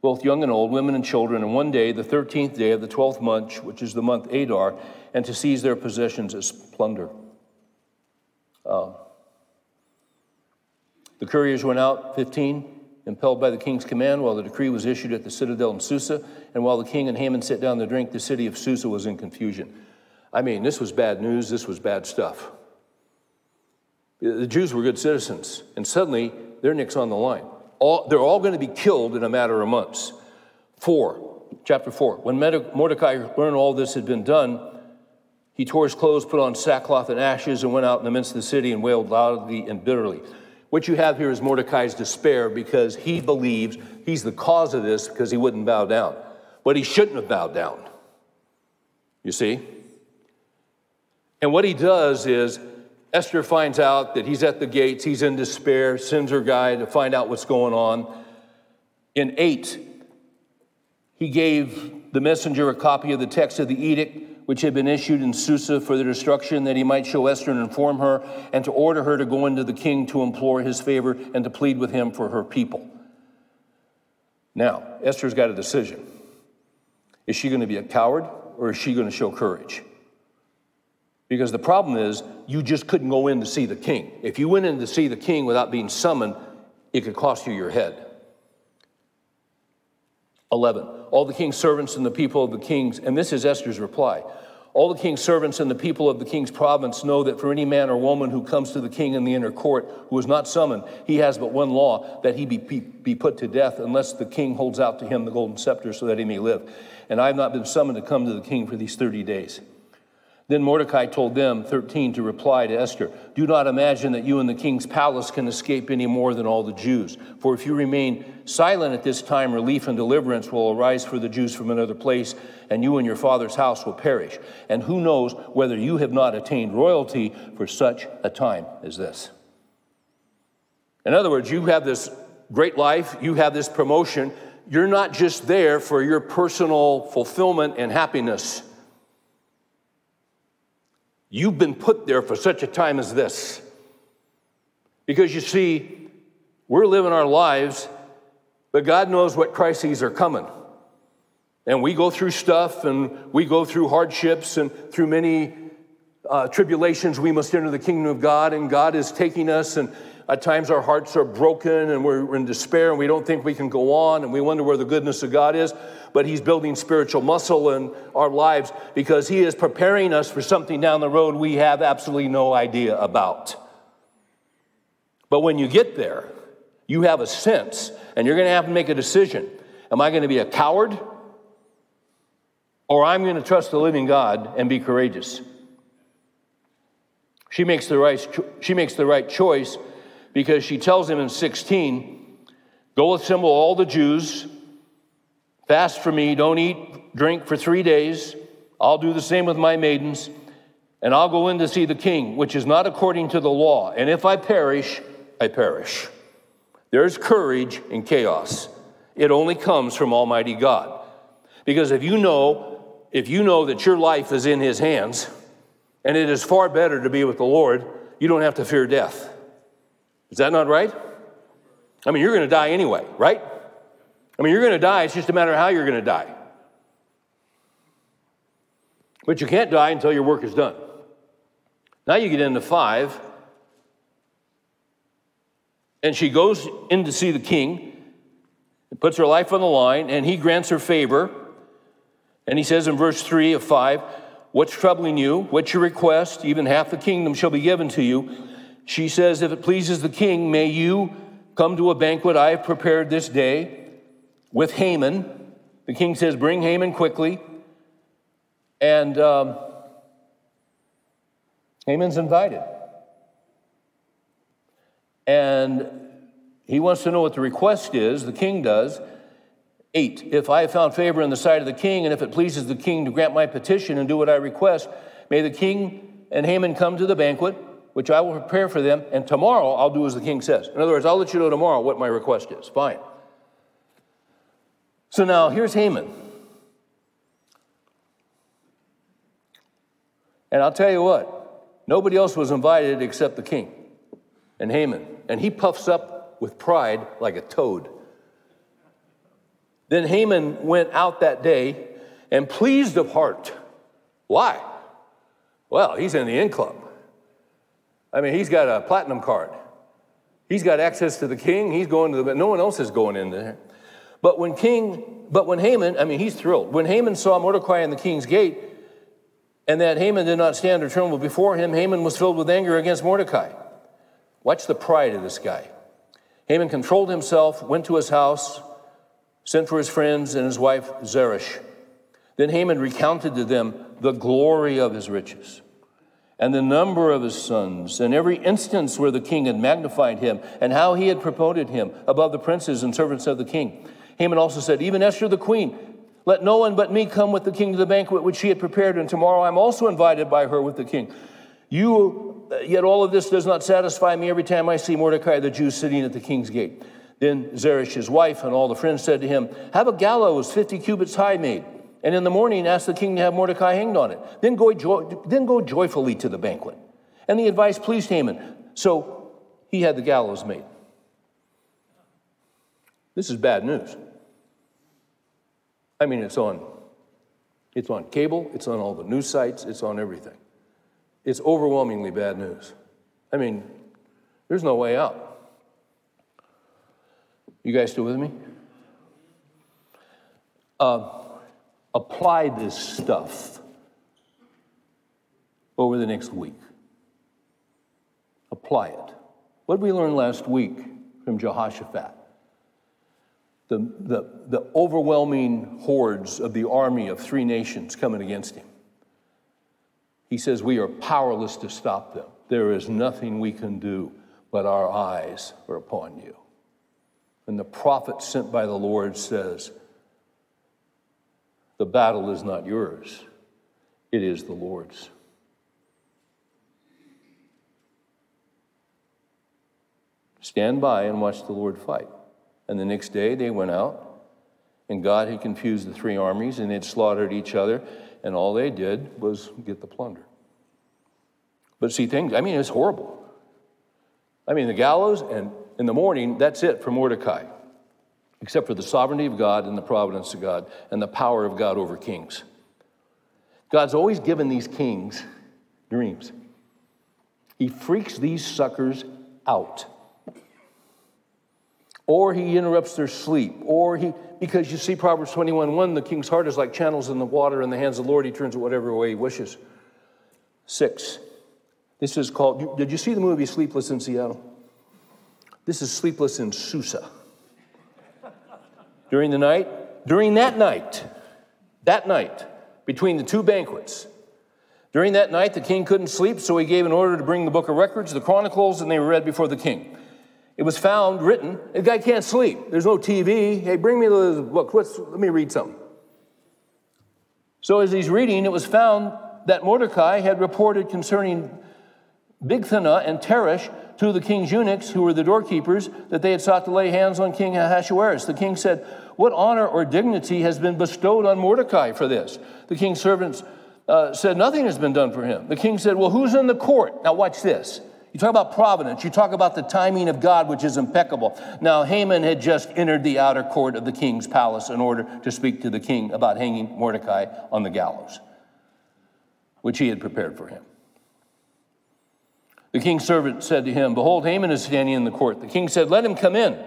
both young and old, women and children, and one day, the thirteenth day of the twelfth month, which is the month Adar, and to seize their possessions as plunder. Uh, the couriers went out, fifteen, impelled by the king's command, while the decree was issued at the citadel in Susa, and while the king and Haman sat down to drink, the city of Susa was in confusion. I mean, this was bad news, this was bad stuff. The Jews were good citizens, and suddenly, their neck's on the line. All, they're all going to be killed in a matter of months. Four, chapter four. When Mordecai learned all this had been done, he tore his clothes, put on sackcloth and ashes, and went out in the midst of the city and wailed loudly and bitterly. What you have here is Mordecai's despair because he believes he's the cause of this because he wouldn't bow down. But he shouldn't have bowed down, you see? And what he does is, Esther finds out that he's at the gates, he's in despair, sends her guy to find out what's going on. In eight, he gave the messenger a copy of the text of the edict, which had been issued in Susa for their destruction, that he might show Esther and inform her, and to order her to go into the king to implore his favor and to plead with him for her people. Now, Esther's got a decision. Is she going to be a coward, or is she going to show courage? Because the problem is, you just couldn't go in to see the king. If you went in to see the king without being summoned, it could cost you your head. eleven, all the king's servants and the people of the king's, and this is Esther's reply, all the king's servants and the people of the king's province know that for any man or woman who comes to the king in the inner court who is not summoned, he has but one law, that he be, be put to death unless the king holds out to him the golden scepter so that he may live. And I have not been summoned to come to the king for these thirty days. Then Mordecai told them, thirteen, to reply to Esther, do not imagine that you in the king's palace can escape any more than all the Jews. For if you remain silent at this time, relief and deliverance will arise for the Jews from another place, and you and your father's house will perish. And who knows whether you have not attained royalty for such a time as this. In other words, you have this great life, you have this promotion. You're not just there for your personal fulfillment and happiness. You've been put there for such a time as this. Because you see, we're living our lives, but God knows what crises are coming. And we go through stuff, and we go through hardships, and through many uh, tribulations we must enter the kingdom of God, and God is taking us, and at times our hearts are broken, and we're in despair, and we don't think we can go on, and we wonder where the goodness of God is. But he's building spiritual muscle in our lives because he is preparing us for something down the road we have absolutely no idea about. But when you get there, you have a sense, and you're going to have to make a decision. Am I going to be a coward? Or I'm going to trust the living God and be courageous? She makes the right, cho- she makes the right choice because she tells him in sixteen, go assemble all the Jews, fast for me, don't eat, drink for three days. I'll do the same with my maidens, and I'll go in to see the king, which is not according to the law. And if I perish, I perish. There's courage in chaos. It only comes from Almighty God. Because if you know, if you know that your life is in his hands, and it is far better to be with the Lord, you don't have to fear death. Is that not right? I mean, you're going to die anyway, right? I mean, you're going to die. It's just a matter of how you're going to die. But you can't die until your work is done. Now you get into five. And she goes in to see the king, and puts her life on the line, and he grants her favor. And he says in verse three of five, what's troubling you? What's your request? Even half the kingdom shall be given to you. She says, if it pleases the king, may you come to a banquet I have prepared this day. With Haman, the king says, bring Haman quickly. And um, Haman's invited. And he wants to know what the request is, the king does. Eight, if I have found favor in the sight of the king, and if it pleases the king to grant my petition and do what I request, may the king and Haman come to the banquet, which I will prepare for them, and tomorrow I'll do as the king says. In other words, I'll let you know tomorrow what my request is. Fine. So now, here's Haman. And I'll tell you what, nobody else was invited except the king and Haman. And he puffs up with pride like a toad. Then Haman went out that day and pleased of heart. Why? Well, he's in the in club. I mean, he's got a platinum card. He's got access to the king. He's going to the, no one else is going in there. But when King, but when Haman, I mean, he's thrilled. When Haman saw Mordecai in the king's gate, and that Haman did not stand or tremble before him, Haman was filled with anger against Mordecai. Watch the pride of this guy. Haman controlled himself, went to his house, sent for his friends and his wife Zeresh. Then Haman recounted to them the glory of his riches and the number of his sons and every instance where the king had magnified him and how he had promoted him above the princes and servants of the king. Haman also said, even Esther the queen, let no one but me come with the king to the banquet which she had prepared, and tomorrow I'm also invited by her with the king. You, yet all of this does not satisfy me every time I see Mordecai the Jew sitting at the king's gate. Then Zeresh, his wife, and all the friends said to him, have a gallows fifty cubits high made, and in the morning ask the king to have Mordecai hanged on it. Then go, jo- then go joyfully to the banquet. And the advice pleased Haman, so he had the gallows made. This is bad news. I mean, it's on, it's on cable, it's on all the news sites, it's on everything. It's overwhelmingly bad news. I mean, there's no way out. You guys still with me? Uh, apply this stuff over the next week. Apply it. What did we learn last week from Jehoshaphat? The, the, the overwhelming hordes of the army of three nations coming against him. He says, we are powerless to stop them. There is nothing we can do, but our eyes are upon you. And the prophet sent by the Lord says, the battle is not yours, it is the Lord's. Stand by and watch the Lord fight. And the next day they went out, and God had confused the three armies, and they had slaughtered each other, and all they did was get the plunder. But see, things, I mean, it's horrible. I mean, the gallows, and in the morning, that's it for Mordecai, except for the sovereignty of God and the providence of God and the power of God over kings. God's always given these kings dreams. He freaks these suckers out. Or he interrupts their sleep, or he, because you see Proverbs twenty-one one, the king's heart is like channels in the water, in the hands of the Lord, he turns it whatever way he wishes. Six, this is called, did you see the movie Sleepless in Seattle? This is Sleepless in Susa. During the night, during that night, that night, between the two banquets, during that night, the king couldn't sleep, so he gave an order to bring the book of records, the chronicles, and they were read before the king. It was found, written, the guy can't sleep. There's no T V. Hey, bring me the book. Let's, let me read something. So as he's reading, it was found that Mordecai had reported concerning Bigthana and Teresh, two of the king's eunuchs, who were the doorkeepers, that they had sought to lay hands on King Ahasuerus. The king said, what honor or dignity has been bestowed on Mordecai for this? The king's servants uh, said, nothing has been done for him. The king said, well, who's in the court? Now watch this. You talk about providence. You talk about the timing of God, which is impeccable. Now, Haman had just entered the outer court of the king's palace in order to speak to the king about hanging Mordecai on the gallows, which he had prepared for him. The king's servant said to him, behold, Haman is standing in the court. The king said, let him come in.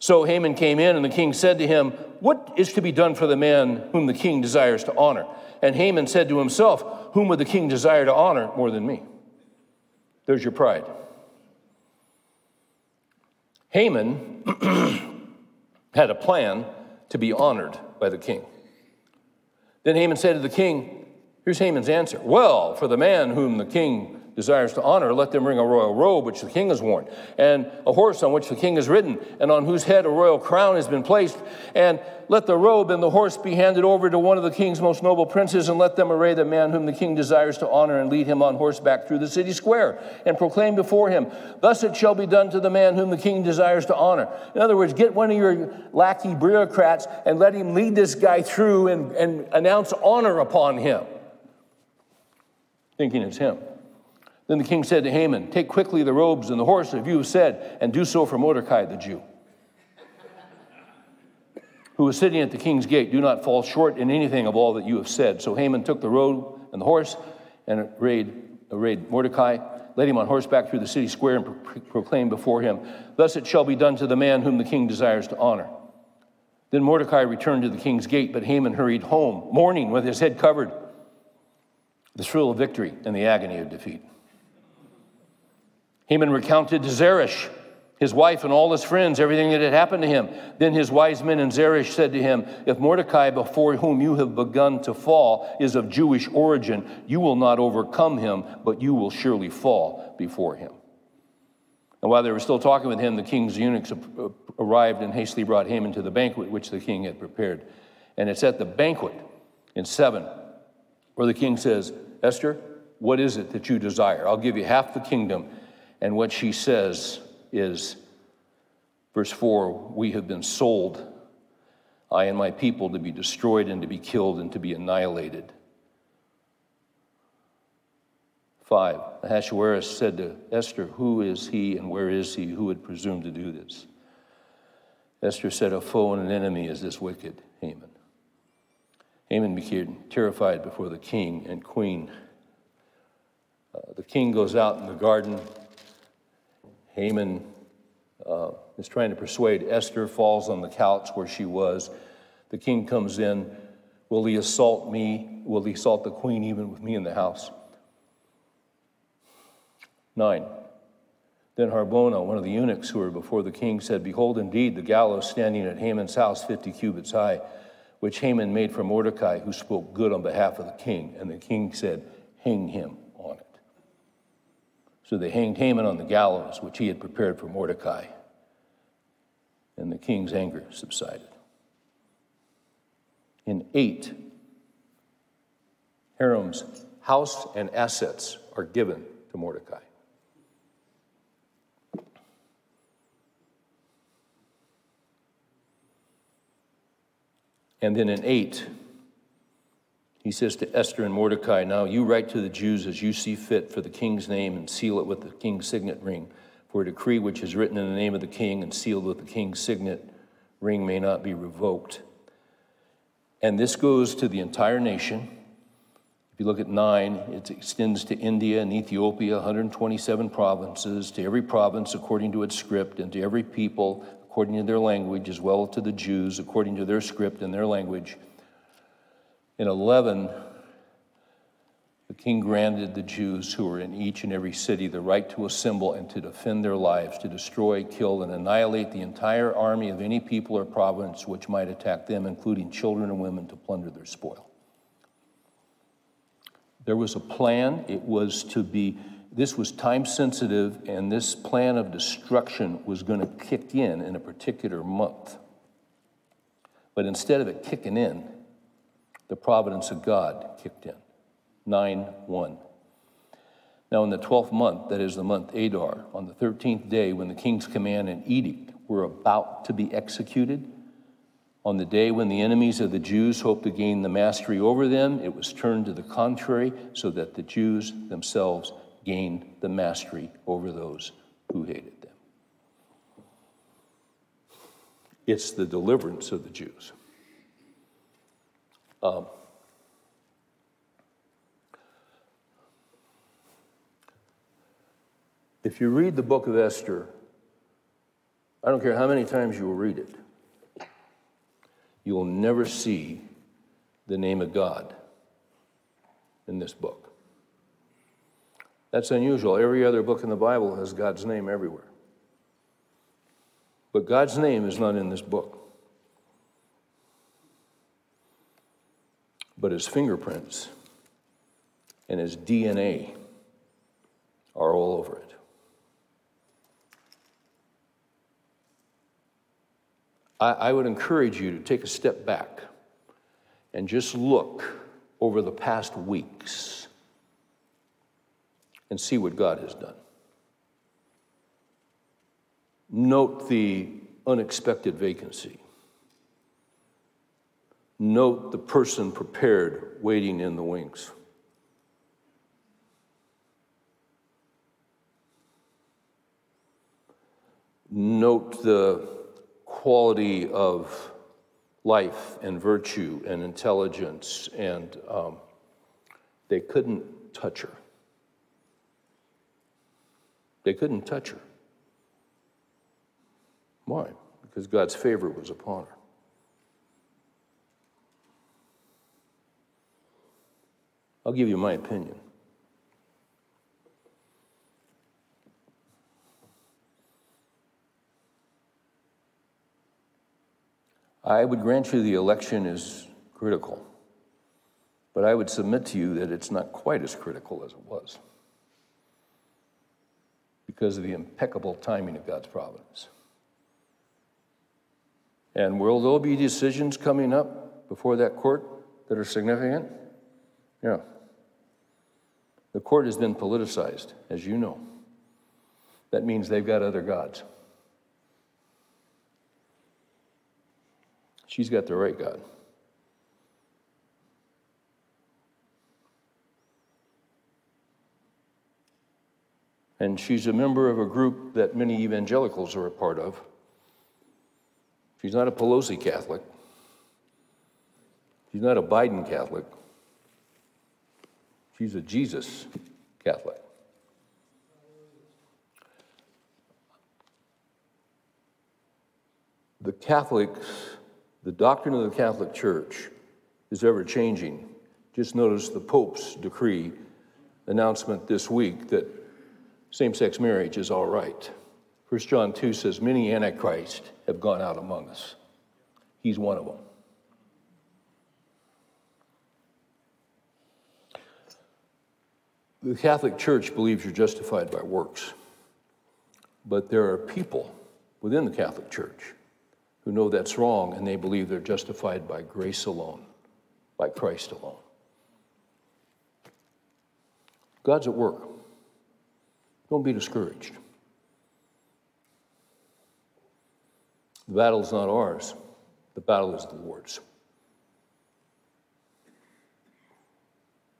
So Haman came in, and the king said to him, what is to be done for the man whom the king desires to honor? And Haman said to himself, whom would the king desire to honor more than me? There's your pride. Haman had a plan to be honored by the king. Then Haman said to the king, here's Haman's answer. Well, for the man whom the king desires to honor, let them bring a royal robe which the king has worn, and a horse on which the king is ridden, and on whose head a royal crown has been placed. And let the robe and the horse be handed over to one of the king's most noble princes, and let them array the man whom the king desires to honor, and lead him on horseback through the city square, and proclaim before him, thus it shall be done to the man whom the king desires to honor. In other words, get one of your lackey bureaucrats and let him lead this guy through and, and announce honor upon him, thinking it's him. Then the king said to Haman, take quickly the robes and the horse, as you have said, and do so for Mordecai the Jew. who was sitting at the king's gate, do not fall short in anything of all that you have said. So Haman took the robe and the horse and arrayed, arrayed Mordecai, led him on horseback through the city square and pro- proclaimed before him, "Thus it shall be done to the man whom the king desires to honor." Then Mordecai returned to the king's gate, but Haman hurried home, mourning with his head covered. The thrill of victory and the agony of defeat. Haman recounted to Zeresh, his wife, and all his friends, everything that had happened to him. Then his wise men and Zeresh said to him, "If Mordecai, before whom you have begun to fall, is of Jewish origin, you will not overcome him, but you will surely fall before him." And while they were still talking with him, the king's eunuchs arrived and hastily brought Haman to the banquet which the king had prepared. And it's at the banquet in seven where the king says, "Esther, what is it that you desire? I'll give you half the kingdom." And what she says is, verse four, "We have been sold, I and my people, to be destroyed and to be killed and to be annihilated." Five, Ahasuerus said to Esther, "Who is he and where is he who would presume to do this?" Esther said, "A foe and an enemy is this wicked Haman." Haman became terrified before the king and queen. Uh, the king goes out in the garden. Haman uh, is trying to persuade Esther, falls on the couch where she was. The king comes in. Will he assault me? Will he assault the queen even with me in the house? Nine, then Harbona, one of the eunuchs who were before the king, said, "Behold, indeed, the gallows standing at Haman's house, fifty cubits high, which Haman made for Mordecai, who spoke good on behalf of the king." And the king said, "Hang him on it." So they hanged Haman on the gallows, which he had prepared for Mordecai. And the king's anger subsided. In eight, Hiram's house and assets are given to Mordecai. And then in eight, he says to Esther and Mordecai, "Now you write to the Jews as you see fit for the king's name and seal it with the king's signet ring. For a decree which is written in the name of the king and sealed with the king's signet ring may not be revoked." And this goes to the entire nation. If you look at nine, it extends to India and Ethiopia, one hundred twenty-seven provinces, to every province according to its script, and to every people according to their language, as well as to the Jews according to their script and their language. In eleven, the king granted the Jews who were in each and every city the right to assemble and to defend their lives, to destroy, kill, and annihilate the entire army of any people or province which might attack them, including children and women, to plunder their spoil. There was a plan. It was to be This was time sensitive, and this plan of destruction was going to kick in in a particular month. But instead of it kicking in, the providence of God kicked in. nine one. Now in the twelfth month, that is the month Adar, on the thirteenth day when the king's command and edict were about to be executed, on the day when the enemies of the Jews hoped to gain the mastery over them, it was turned to the contrary so that the Jews themselves gained the mastery over those who hated them. It's the deliverance of the Jews. Um, if you read the book of Esther, I don't care how many times you will read it, you will never see the name of God in this book. That's unusual. Every other book in the Bible has God's name everywhere. But God's name is not in this book. But his fingerprints and his D N A are all over it. I, I would encourage you to take a step back and just look over the past weeks and see what God has done. Note the unexpected vacancy. Note the person prepared waiting in the wings. Note the quality of life and virtue and intelligence, and um, they couldn't touch her. They couldn't touch her. Why? Because God's favor was upon her. I'll give you my opinion. I would grant you the election is critical, but I would submit to you that it's not quite as critical as it was because of the impeccable timing of God's providence. And will there be decisions coming up before that court that are significant? Yeah. The court has been politicized, as you know. That means they've got other gods. She's got the right God. And she's a member of a group that many evangelicals are a part of. She's not a Pelosi Catholic. She's not a Biden Catholic. She's a Jesus Catholic. The Catholics, the doctrine of the Catholic Church is ever changing. Just notice the Pope's decree announcement this week that same-sex marriage is all right. First John two says, many antichrists have gone out among us. He's one of them. The Catholic Church believes you're justified by works, but there are people within the Catholic Church who know that's wrong, and they believe they're justified by grace alone, by Christ alone. God's at work. Don't be discouraged. The battle's not ours. The battle is the Lord's.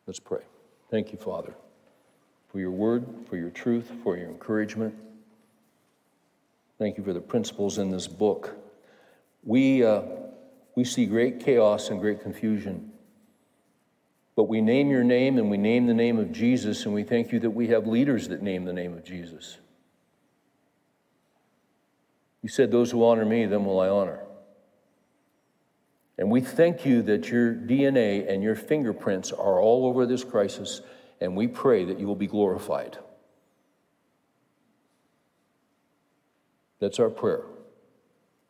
Let's pray. Thank you, Father, for your word, for your truth, for your encouragement. Thank you for the principles in this book. We uh, we see great chaos and great confusion, but we name your name and we name the name of Jesus, and we thank you that we have leaders that name the name of Jesus. You said, those who honor me, them will I honor. And we thank you that your D N A and your fingerprints are all over this crisis, and we pray that you will be glorified. That's our prayer,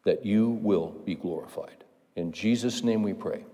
that you will be glorified. In Jesus' name we pray.